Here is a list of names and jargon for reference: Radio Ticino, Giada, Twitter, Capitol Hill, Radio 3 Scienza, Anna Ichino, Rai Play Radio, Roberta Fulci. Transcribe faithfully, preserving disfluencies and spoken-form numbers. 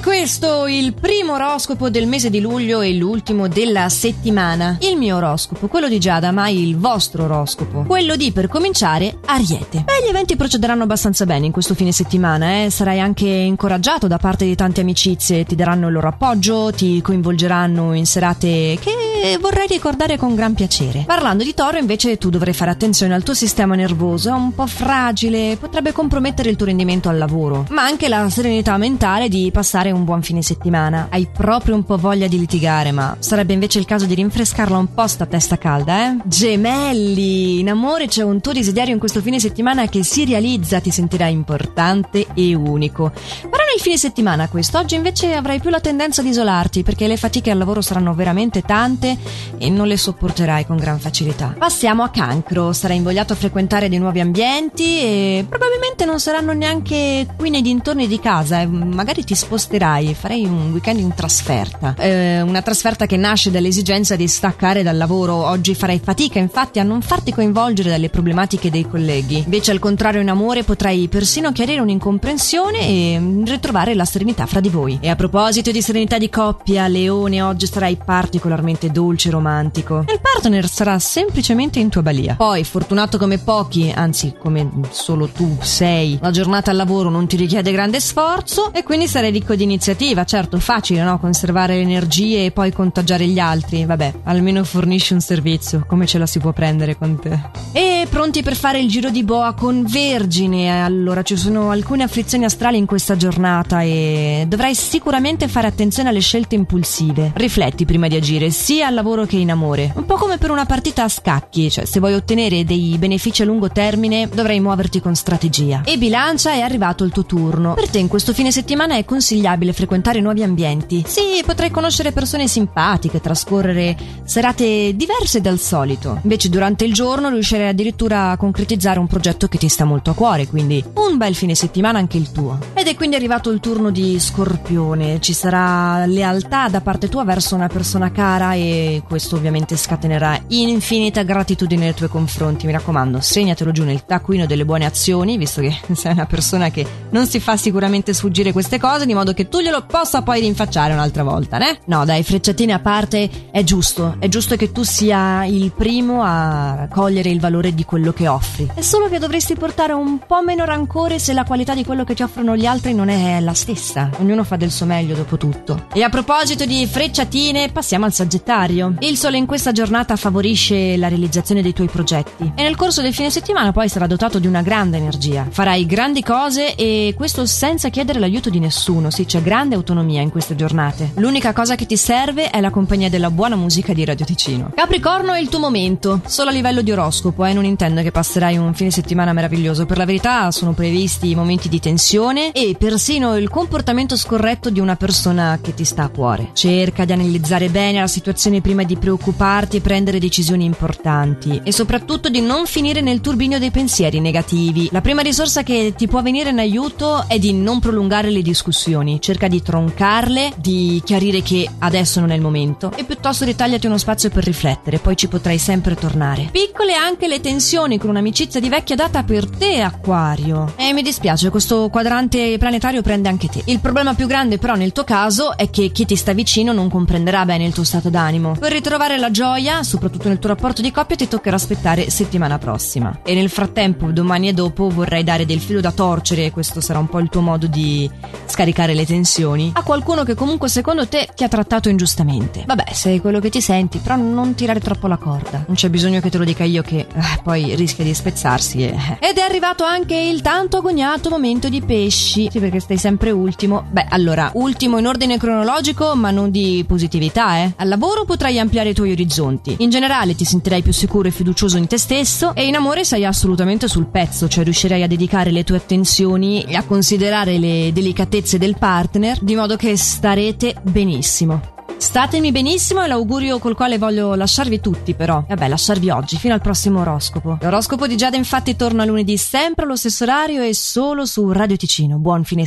è questo il primo oroscopo del mese di luglio e l'ultimo della settimana. Il mio oroscopo, quello di Giada, ma il vostro oroscopo, quello di, per cominciare, Ariete. Beh, gli eventi procederanno abbastanza bene in questo fine settimana, eh? Sarai anche incoraggiato da parte di tante amicizie, ti daranno il loro appoggio, ti coinvolgeranno in serate che vorrei ricordare con gran piacere. Parlando di Toro, invece, tu dovrai fare attenzione al tuo sistema nervoso, è un po' fragile, potrebbe compromettere il tuo rendimento al lavoro, ma anche la serenità mentale di passare un buon fine settimana. Hai proprio un po' voglia di litigare, ma sarebbe invece il caso di rinfrescarla un po' sta testa calda, eh? Gemelli, in amore c'è un tuo desiderio in questo fine settimana che si realizza, ti sentirai importante e unico. Però nel fine settimana questo, oggi invece avrai più la tendenza ad isolarti, perché le fatiche al lavoro saranno veramente tante e non le sopporterai con gran facilità. Passiamo a Cancro, sarai invogliato a frequentare dei nuovi ambienti e probabilmente non saranno neanche qui nei dintorni di casa, eh. Magari ti sposterai e farei un weekend in trasferta, eh, una trasferta che nasce dall'esigenza di staccare dal lavoro. Oggi farai fatica infatti a non farti coinvolgere dalle problematiche dei colleghi. Invece al contrario in amore potrai persino chiarire un'incomprensione e ritrovare la serenità fra di voi. E a proposito di serenità di coppia, Leone, oggi sarai particolarmente dolce dolce romantico e il partner sarà semplicemente in tua balia. Poi, fortunato come pochi, anzi come solo tu sei, la giornata al lavoro non ti richiede grande sforzo e quindi sarai ricco di iniziativa. Certo, facile, no? Conservare le energie e poi contagiare gli altri. Vabbè, almeno fornisci un servizio, come ce la si può prendere con te? E pronti per fare il giro di boa con Vergine? Allora, ci sono alcune afflizioni astrali in questa giornata e dovrai sicuramente fare attenzione alle scelte impulsive. Rifletti prima di agire, sia al lavoro che in amore, un po' come per una partita a scacchi, cioè se vuoi ottenere dei benefici a lungo termine dovrai muoverti con strategia. E Bilancia, è arrivato il tuo turno. Per te in questo fine settimana è consigliabile frequentare nuovi ambienti. Sì, potrai conoscere persone simpatiche, trascorrere serate diverse dal solito. Invece durante il giorno riuscirai addirittura a concretizzare un progetto che ti sta molto a cuore, quindi un bel fine settimana anche il tuo. Ed è quindi arrivato il turno di Scorpione, ci sarà lealtà da parte tua verso una persona cara e E questo ovviamente scatenerà infinita gratitudine nei tuoi confronti. Mi raccomando, segnatelo giù nel taccuino delle buone azioni, visto che sei una persona che non si fa sicuramente sfuggire queste cose, di modo che tu glielo possa poi rinfacciare un'altra volta, né? No dai, frecciatine a parte, è giusto è giusto che tu sia il primo a cogliere il valore di quello che offri. È solo che dovresti portare un po' meno rancore se la qualità di quello che ti offrono gli altri non è la stessa. Ognuno fa del suo meglio, dopo tutto. E a proposito di frecciatine, passiamo al Sagittario. Il sole in questa giornata favorisce la realizzazione dei tuoi progetti e nel corso del fine settimana poi sarà dotato di una grande energia. Farai grandi cose e questo senza chiedere l'aiuto di nessuno. Sì, c'è grande autonomia in queste giornate. L'unica cosa che ti serve è la compagnia della buona musica di Radio Ticino. Capricorno, è il tuo momento, solo a livello di oroscopo, eh? Non intendo che passerai un fine settimana meraviglioso. Per la verità sono previsti momenti di tensione e persino il comportamento scorretto di una persona che ti sta a cuore. Cerca di analizzare bene la situazione prima di preoccuparti e prendere decisioni importanti, e soprattutto di non finire nel turbinio dei pensieri negativi. La prima risorsa che ti può venire in aiuto è di non prolungare le discussioni. Cerca di troncarle, di chiarire che adesso non è il momento e piuttosto ritagliati uno spazio per riflettere, poi ci potrai sempre tornare. Piccole anche le tensioni con un'amicizia di vecchia data per te, Acquario. E mi dispiace, questo quadrante planetario prende anche te. Il problema più grande però nel tuo caso è che chi ti sta vicino non comprenderà bene il tuo stato d'animo. Per ritrovare la gioia, soprattutto nel tuo rapporto di coppia, ti toccherà aspettare settimana prossima. E nel frattempo, domani e dopo, vorrai dare del filo da torcere, questo sarà un po' il tuo modo di scaricare le tensioni, a qualcuno che comunque secondo te ti ha trattato ingiustamente. Vabbè, sei quello che ti senti, però non tirare troppo la corda. Non c'è bisogno che te lo dica io che eh, poi rischia di spezzarsi. E... Ed è arrivato anche il tanto agognato momento di pesci. Sì, perché stai sempre ultimo. Beh, allora, ultimo in ordine cronologico, ma non di positività, eh. Al lavoro potrai ampliare i tuoi orizzonti. In generale ti sentirai più sicuro e fiducioso in te stesso, e in amore sei assolutamente sul pezzo, cioè riuscirai a dedicare le tue attenzioni e a considerare le delicatezze del partner, di modo che starete benissimo. Statemi benissimo è l'augurio col quale voglio lasciarvi tutti, però. Vabbè, lasciarvi oggi, fino al prossimo oroscopo. L'oroscopo di Giada infatti torna lunedì sempre allo stesso orario e solo su Radio Ticino. Buon fine